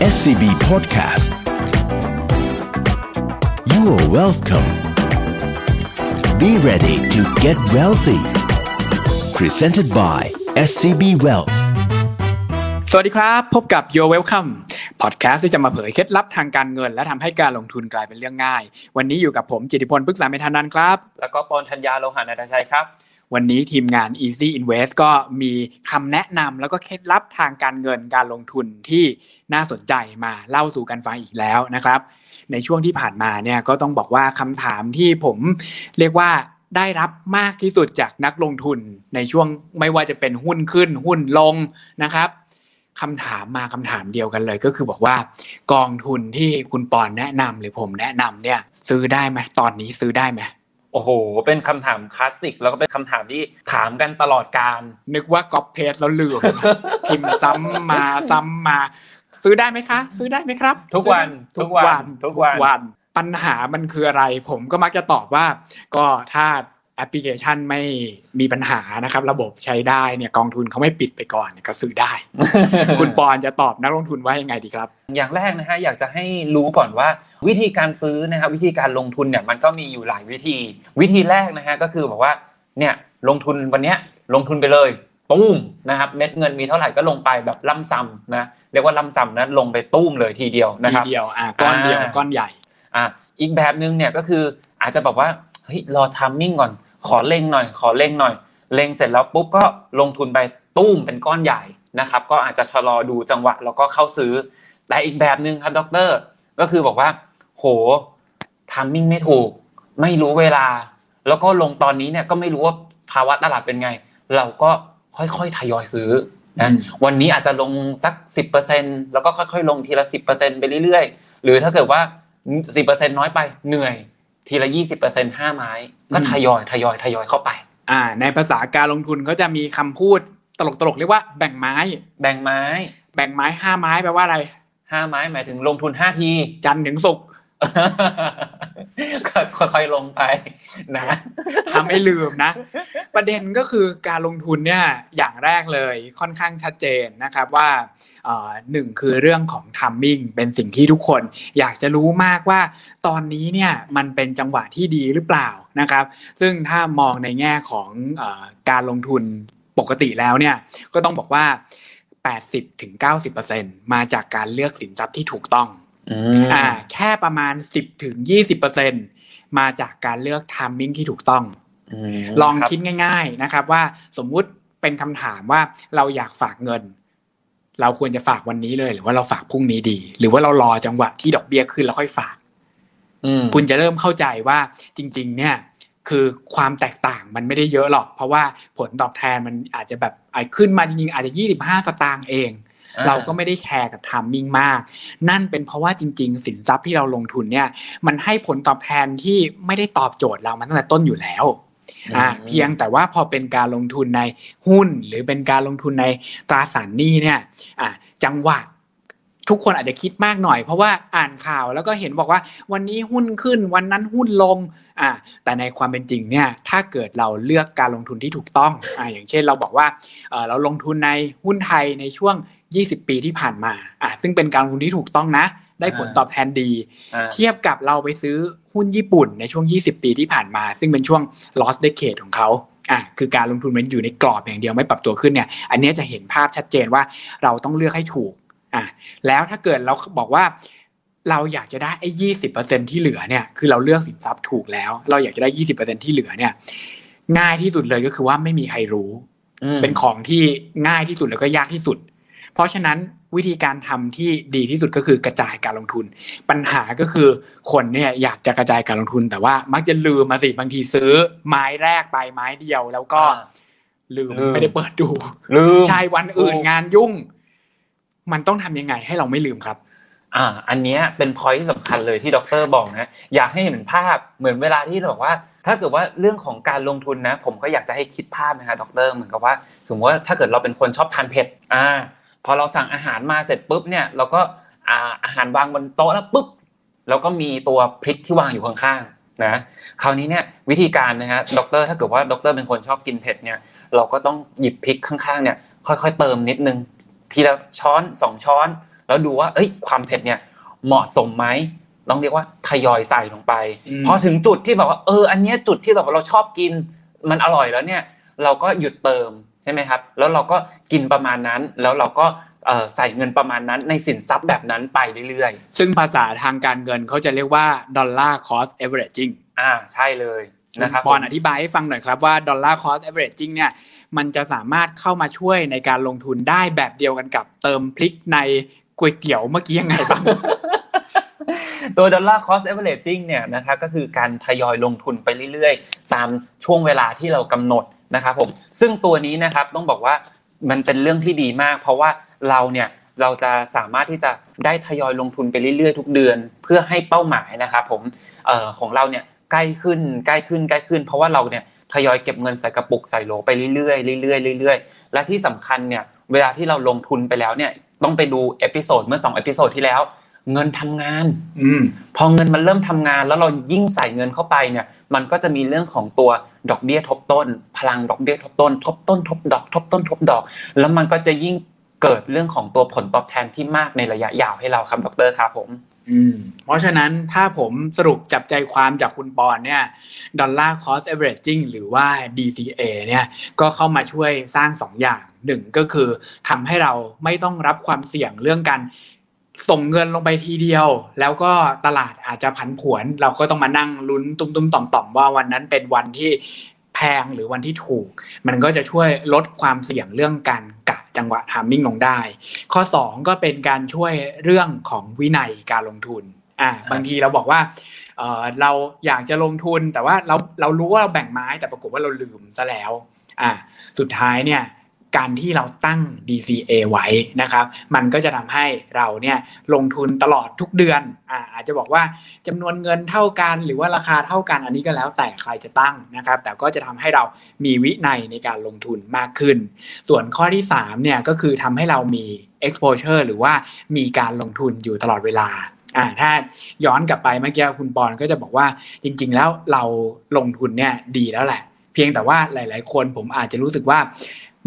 SCB Podcast You are welcome Be ready to get wealthy Presented by SCB Wealth สวัสดีครับพบกับ You're Welcome Podcast ที่จะมาเผยเคล็ดลับทางการเงินและทำให้การลงทุนกลายเป็นเรื่องง่ายวันนี้อยู่กับผมจิตติพลพฤกษาเมธานันท์ครับแล้วก็ปอนธัญญาโลหะนันทชัยครับวันนี้ทีมงาน Easy Invest ก็มีคำแนะนำแล้วก็เคล็ดลับทางการเงินการลงทุนที่น่าสนใจมาเล่าสู่กันฟังอีกแล้วนะครับในช่วงที่ผ่านมาเนี่ยก็ต้องบอกว่าคำถามที่ผมเรียกว่าได้รับมากที่สุดจากนักลงทุนในช่วงไม่ว่าจะเป็นหุ้นขึ้นหุ้นลงนะครับคำถามมาคำถามเดียวกันเลยก็คือบอกว่ากองทุนที่คุณปอนแนะนำหรือผมแนะนำเนี่ยซื้อได้ไหมตอนนี้ซื้อได้ไหมโอ้โหเป็นคำถามคลาสสิกแล้วก็เป็นคำถามที่ถามกันตลอดการนึกว่าก๊อปเพจแล้วลืม พิมพ์ซ้ำมาซื้อได้ไหมคะซื้อได้ไหมครับทุกวันปัญหามันคืออะไรผมก็มักจะตอบว่าก็ถ้าแอปพลิเคชันไม่มีปัญหานะครับระบบใช้ได้เนี่ยกองทุนเขาไม่ปิดไปก่อนก็ซื้อได้ คุณปอนจะตอบนักลงทุนว่ายังไงดีครับอย่างแรกนะฮะอยากจะให้รู้ก่อนว่าวิธีการซื้อนะครับวิธีการลงทุนเนี่ยมันก็มีอยู่หลายวิธีแรกนะฮะก็คือบอกว่าเนี่ยลงทุนวันนี้ลงทุนไปเลยตุ้มนะครับเม็ดเงินมีเท่าไหร่ก็ลงไปแบบล่ำซ้ำนะเรียกว่าล่ำซ้ำนะลงไปตุ้มเลยทีเดียวนะครับก้อนเดียวก้อนใหญ่อีกแบบนึงเนี่ยก็คืออาจจะบอกว่าเฮ้ยรอไทมิ่งก่อนขอเล็งหน่อยเล็งเสร็จแล้วปุ๊บก็ลงทุนไปตุ้มเป็นก้อนใหญ่นะครับก็อาจจะชะลอดูจังหวะแล้วก็เข้าซื้อแต่อีกแบบนึงครับดร.ก็คือบอกว่าโหไทมิ่งไม่ถูกไม่รู้เวลาแล้วก็ลงตอนนี้เนี่ยก็ไม่รู้ว่าภาวะตลาดเป็นไงเราก็ค่อยๆทยอยซื้อนะวันนี้อาจจะลงสัก 10% แล้วก็ค่อยๆลงทีละ 10% ไปเรื่อยๆหรือถ้าเกิดว่า 10% น้อยไปเหนื่อยทีละ 20% 5 ไม้ก็ทยอยเข้าไปในภาษาการลงทุนเขาจะมีคำพูดตลกๆเรียกว่าแบ่งไม้5ไม้แปลว่าอะไร5ไม้หมายถึงลงทุน5ทีจันทร์ถึงศุกร์ค่อยๆลงไปนะทำให้ลืมนะประเด็นก็คือการลงทุนเนี่ยอย่างแรกเลยค่อนข้างชัดเจนนะครับว่าหนึ่งคือเรื่องของไทมิ่งเป็นสิ่งที่ทุกคนอยากจะรู้มากว่าตอนนี้เนี่ยมันเป็นจังหวะที่ดีหรือเปล่านะครับซึ่งถ้ามองในแง่ของการลงทุนปกติแล้วเนี่ยก็ต้องบอกว่า 80-90% มาจากการเลือกสินทรัพย์ที่ถูกต้องแค่ประมาณ 10-20% มาจากการเลือกไทมิ่งที่ถูกต้องลองคิดง่ายๆนะครับว่าสมมุติเป็นคำถามว่าเราอยากฝากเงินเราควรจะฝากวันนี้เลยหรือว่าเราฝากพรุ่งนี้ดีหรือว่าเรารอจังหวะที่ดอกเบี้ยขึ้นแล้วค่อยฝากคุณจะเริ่มเข้าใจว่าจริงๆเนี่ยคือความแตกต่างมันไม่ได้เยอะหรอกเพราะว่าผลตอบแทนมันอาจจะแบบขึ้นมาจริงๆอาจจะ25สตางค์เองเราก็ไม่ได้แคร์กับไทมิ่งมากนั่นเป็นเพราะว่าจริงๆสินทรัพย์ที่เราลงทุนเนี่ยมันให้ผลตอบแทนที่ไม่ได้ตอบโจทย์เรามาตั้งแต่ต้นอยู่แล้วเพียงแต่ว่าพอเป็นการลงทุนในหุ้นหรือเป็นการลงทุนในตราสารหนี้เนี่ยจังหวะทุกคนอาจจะคิดมากหน่อยเพราะว่าอ่านข่าวแล้วก็เห็นบอกว่าวันนี้หุ้นขึ้นวันนั้นหุ้นลงแต่ในความเป็นจริงเนี่ยถ้าเกิดเราเลือกการลงทุนที่ถูกต้องอย่างเช่นเราบอกว่าเราลงทุนในหุ้นไทยในช่วง20 ปีที่ผ่านมาซึ่งเป็นการลงทุนที่ถูกต้องนะได้ผลตอบแทนดีเทียบกับเราไปซื้อหุ้นญี่ปุ่นในช่วง20 ปีที่ผ่านมาซึ่งเป็นช่วง lost decade ของเขาคือการลงทุนมันอยู่ในกรอบอย่างเดียวไม่ปรับตัวขึ้นเนี่ยอันนี้จะเห็นภาพชัดเจนว่าเราต้องเลือกให้ถูกแล้วถ้าเกิดเราบอกว่าเราอยากจะได้ไอ้ 20% ที่เหลือเนี่ยคือเราเลือกสินทรัพย์ถูกแล้วเราอยากจะได้ 20% ที่เหลือเนี่ยง่ายที่สุดเลยก็คือว่าไม่มีใครรู้เป็นของที่ง่ายที่สุดแล้วก็ยากที่สุดเพราะฉะนั้นวิธีการทำที่ดีที่สุดก็คือกระจายการลงทุนปัญหาก็คือคนเนี่ยอยากจะกระจายการลงทุนแต่ว่ามักจะลืมมาสิบางทีซื้อไม้แรกไปไม้เดียวแล้วก็ลืมไม่ได้เปิดดูใช่วันอื่นงานยุ่งมันต้องทำยังไงให้เราไม่ลืมครับอันนี้เป็น point สำคัญเลยที่ดร.บอกนะอยากให้เห็นภาพเหมือนเวลาที่เราบอกว่าถ้าเกิดว่าเรื่องของการลงทุนนะผมก็อยากจะให้คิดภาพนะฮะดร.เหมือนกับว่าสมมติว่าถ้าเกิดเราเป็นคนชอบทานเผ็ดพอเราสั่งอาหารมาเสร็จปุ๊บเนี่ยเราก็อาหารวางบนโต๊ะแล้วปุ๊บเราก็มีตัวพริกที่วางอยู่ข้างๆนะคราวนี้เนี่ยวิธีการนะฮะดร.ถ้าเกิดว่าดร.เป็นคนชอบกินเผ็ดเนี่ยเราก็ต้องหยิบพริกข้างๆเนี่ยค่อยๆเติมนิดนึงทีละช้อน2ช้อน แล้วดูว่าความเผ็ดเนี่ยเหมาะสมไหมต้องเรียกว่าทยอยใส่ลงไปพอถึงจุดที่แบบว่าอันเนี้ยจุดที่แบบเราชอบกินมันอร่อยแล้วเนี่ยเราก็หยุดเติมใช่ไหมครับแล้วเราก็กินประมาณนั้นแล้วเราก็ใส่เงินประมาณนั้นในสินทรัพย์แบบนั้นไปเรื่อยๆซึ่งภาษาทางการเงินเขาจะเรียกว่า Dollar Cost Averaging ใช่เลยนะครับบอลอธิบายให้ฟังหน่อยครับว่า Dollar Cost Averaging เนี่ยมันจะสามารถเข้ามาช่วยในการลงทุนได้แบบเดียวกันกับเติมพริกในก๋วยเตี๋ยวเมื่อกี้ยังไงบ้าง ตัว Dollar Cost Averaging เนี่ยนะครับก็คือการทยอยลงทุนไปเรื่อยๆตามช่วงเวลาที่เรากำหนดนะครับผมซึ่งตัวนี้นะครับต้องบอกว่ามันเป็นเรื่องที่ดีมากเพราะว่าเราจะสามารถที่จะได้ทยอยลงทุนไปเรื่อยๆทุกเดือนเพื่อให้เป้าหมายนะครับผมของเราเนี่ยใกล้ขึ้นใกล้ขึ้นใกล้ขึ้นเพราะว่าเราเนี่ยทยอยเก็บเงินใส่กระปุกใส่โหลไปเรื่อยๆเรื่อยๆเรื่อยๆและที่สำคัญเนี่ยเวลาที่เราลงทุนไปแล้วเนี่ยต้องไปดูเอพิโซดเมื่อ2เอพิโซดที่แล้วเงินทำงานพอเงินมันเริ่มทำงานแล้วเรายิ่งใส่เงินเข้าไปเนี่ยมันก็จะมีเรื่องของตัวดอกเบี้ยทบต้นพลังดอกเบี้ยทบต้นทบต้นทบดอกทบต้นทบดอกแล้วมันก็จะยิ่งเกิดเรื่องของตัวผลตอบแทนที่มากในระยะยาวให้เราครับดร.ครับผมเพราะฉะนั้นถ้าผมสรุปจับใจความจากคุณปอนเนี่ย Dollar Cost Averaging หรือว่า DCA เนี่ยก็เข้ามาช่วยสร้าง2อย่าง1ก็คือทำให้เราไม่ต้องรับความเสี่ยงเรื่องการส่งเงินลงไปทีเดียวแล้วก็ตลาดอาจจะผันผวนเราก็ต้องมานั่งลุ้นตุ้มๆต่อมๆว่าวันนั้นเป็นวันที่แพงหรือวันที่ถูกมันก็จะช่วยลดความเสี่ยงเรื่องการกะจังหวะไทมิ่งลงได้ข้อ2ก็เป็นการช่วยเรื่องของวินัยการลงทุนบางทีเราบอกว่าเราอยากจะลงทุนแต่ว่าเรารู้ว่าเราแบ่งไม้แต่ปรากฏว่าเราลืมซะแล้วสุดท้ายเนี่ยการที่เราตั้ง DCA ไว้นะครับมันก็จะทำให้เราเนี่ยลงทุนตลอดทุกเดือนอาจจะบอกว่าจำนวนเงินเท่ากันหรือว่าราคาเท่ากันอันนี้ก็แล้วแต่ใครจะตั้งนะครับแต่ก็จะทำให้เรามีวินัยในการลงทุนมากขึ้นส่วนข้อที่3เนี่ยก็คือทำให้เรามี exposure หรือว่ามีการลงทุนอยู่ตลอดเวลาถ้าย้อนกลับไปเมื่อกี้คุณปอนก็จะบอกว่าจริงๆแล้วเราลงทุนเนี่ยดีแล้วแหละเพียงแต่ว่าหลายๆคนผมอาจจะรู้สึกว่า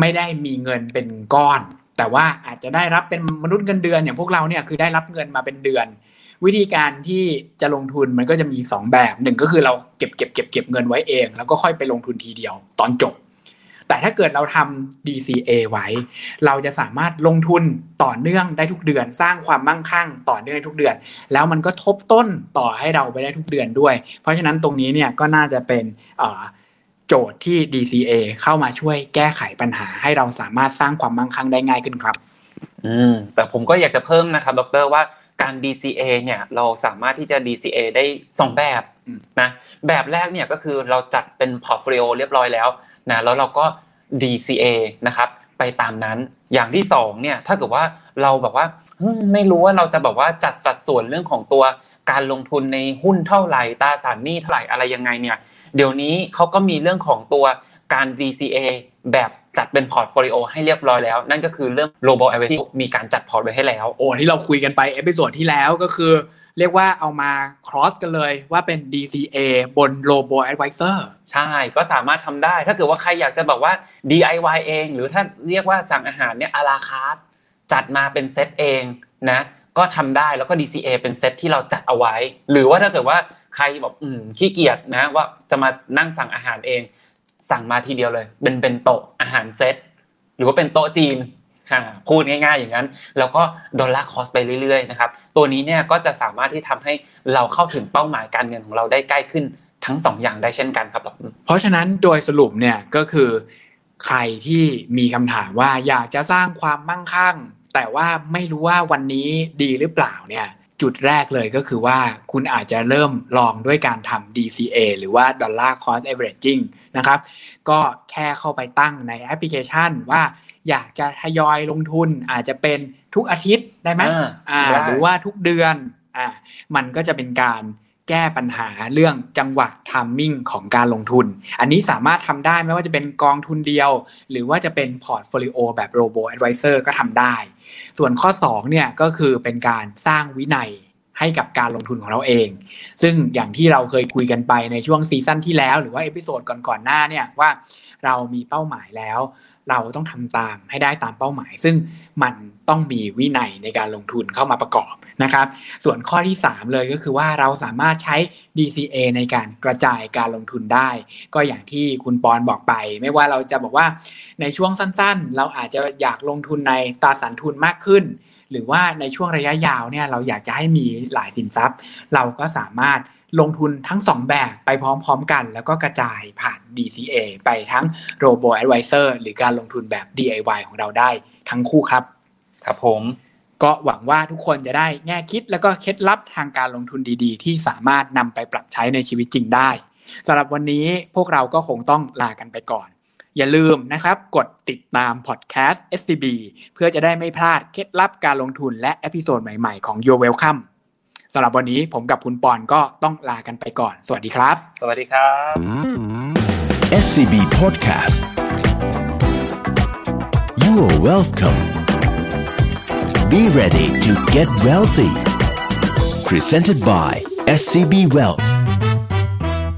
ไม่ได้มีเงินเป็นก้อนแต่ว่าอาจจะได้รับเป็นมนุษย์เงินเดือนอย่างพวกเราเนี่ยคือได้รับเงินมาเป็นเดือนวิธีการที่จะลงทุนมันก็จะมี2แบบ1ก็คือเราเก็บเงินไว้เองแล้วก็ค่อยไปลงทุนทีเดียวตอนจบแต่ถ้าเกิดเราทำ DCA ไว้เราจะสามารถลงทุนต่อเนื่องได้ทุกเดือนสร้างความมั่งคั่งต่อเนื่องได้ทุกเดือนแล้วมันก็ทบต้นต่อให้เราไปได้ทุกเดือนด้วยเพราะฉะนั้นตรงนี้เนี่ยก็น่าจะเป็นโจทย์ที่ DCA เข้ามาช่วยแก้ไขปัญหาให้เราสามารถสร้างความมั่งคั่งได้ง่ายขึ้นครับแต่ผมก็อยากจะเพิ่มนะครับดร.ว่าการ DCA เนี่ยเราสามารถที่จะ DCA ได้2แบบนะแบบแรกเนี่ยก็คือเราจัดเป็นพอร์ตโฟลิโอเรียบร้อยแล้วนะแล้วเราก็ DCA นะครับไปตามนั้นอย่างที่2เนี่ยถ้าเกิดว่าเราแบบว่าไม่รู้ว่าเราจะแบบว่าจัดสัดส่วนเรื่องของตัวการลงทุนในหุ้นเท่าไหร่ตราสารหนี้เท่าไหร่อะไรยังไงเนี่ยเดี๋ยวนี้เขาก็มีเรื่องของตัวการ DCA แบบจัดเป็นพอร์ตโฟลิโอให้เรียบร้อยแล้วนั่นก็คือเรื่อง Robo Advisor ที่มีการจัดพอร์ตไว้ให้แล้วที่เราคุยกันไปเอพิโซดที่แล้วก็คือเรียกว่าเอามา cross กันเลยว่าเป็น DCA บน Robo Advisor ใช่ก็สามารถทำได้ถ้าเกิดว่าใครอยากจะบอกว่า DIY เองหรือถ้าเรียกว่าสั่งอาหารเนี่ยอลาคาร์ทจัดมาเป็นเซตเองนะก็ทำได้แล้วก็ DCA เป็นเซตที่เราจัดเอาไว้หรือว่าถ้าเกิดว่าใครบอกขี้เกียจนะว่าจะมานั่งสั่งอาหารเองสั่งมาทีเดียวเลยเป็นโต๊ะอาหารเซตหรือว่าเป็นโต๊ะจีนพูดง่ายๆอย่างนั้นแล้วก็Dollar Costไปเรื่อยๆนะครับตัวนี้เนี่ยก็จะสามารถที่ทำให้เราเข้าถึงเป้าหมายการเงินของเราได้ใกล้ขึ้นทั้ง2อย่างได้เช่นกันครับเพราะฉะนั้นโดยสรุปเนี่ยก็คือใครที่มีคำถามว่าอยากจะสร้างความมั่งคั่งแต่ว่าไม่รู้ว่าวันนี้ดีหรือเปล่าเนี่ยจุดแรกเลยก็คือว่าคุณอาจจะเริ่มลองด้วยการทำ DCA หรือว่า Dollar Cost Averaging นะครับก็แค่เข้าไปตั้งในแอปพลิเคชันว่าอยากจะทยอยลงทุนอาจจะเป็นทุกอาทิตย์ได้ไหมหรือว่าทุกเดือนมันก็จะเป็นการแก้ปัญหาเรื่องจังหวะไทมิ่งของการลงทุนอันนี้สามารถทำได้ไม่ว่าจะเป็นกองทุนเดียวหรือว่าจะเป็นพอร์ตโฟลิโอแบบ Robo Advisor ก็ทำได้ส่วนข้อ2เนี่ยก็คือเป็นการสร้างวินัยให้กับการลงทุนของเราเองซึ่งอย่างที่เราเคยคุยกันไปในช่วงซีซั่นที่แล้วหรือว่าเอพิโซดก่อนๆหน้าเนี่ยว่าเรามีเป้าหมายแล้ว เราต้องทำตามให้ได้ตามเป้าหมายซึ่งมันต้องมีวินัยในการลงทุนเข้ามาประกอบนะครับส่วนข้อที่3เลยก็คือว่าเราสามารถใช้ DCA ในการกระจายการลงทุนได้ก็อย่างที่คุณปอนบอกไปไม่ว่าเราจะบอกว่าในช่วงสั้นๆเราอาจจะอยากลงทุนในตราสารทุนมากขึ้นหรือว่าในช่วงระยะยาวเนี่ยเราอยากจะให้มีหลายสินทรัพย์เราก็สามารถลงทุนทั้ง2แบบไปพร้อมๆกันแล้วก็กระจายผ่าน DCA ไปทั้ง Robo Advisor หรือการลงทุนแบบ DIY ของเราได้ทั้งคู่ครับครับผมก็หวังว่าทุกคนจะได้แง่คิดแล้วก็เคล็ดลับทางการลงทุนดีๆที่สามารถนำไปปรับใช้ในชีวิตจริงได้สำหรับวันนี้พวกเราก็คงต้องลากันไปก่อนอย่าลืมนะครับกดติดตามพอดแคสต์ SCB เพื่อจะได้ไม่พลาดเคล็ดลับการลงทุนและเอพิโซดใหม่ๆของ Your Welcomeสำหรับวันนี้ผมกับคุณปอนก็ต้องลากันไปก่อนสวัสดีครับสวัสดีครับ SCB Podcast You are welcome Be ready to get wealthy Presented by SCB Wealth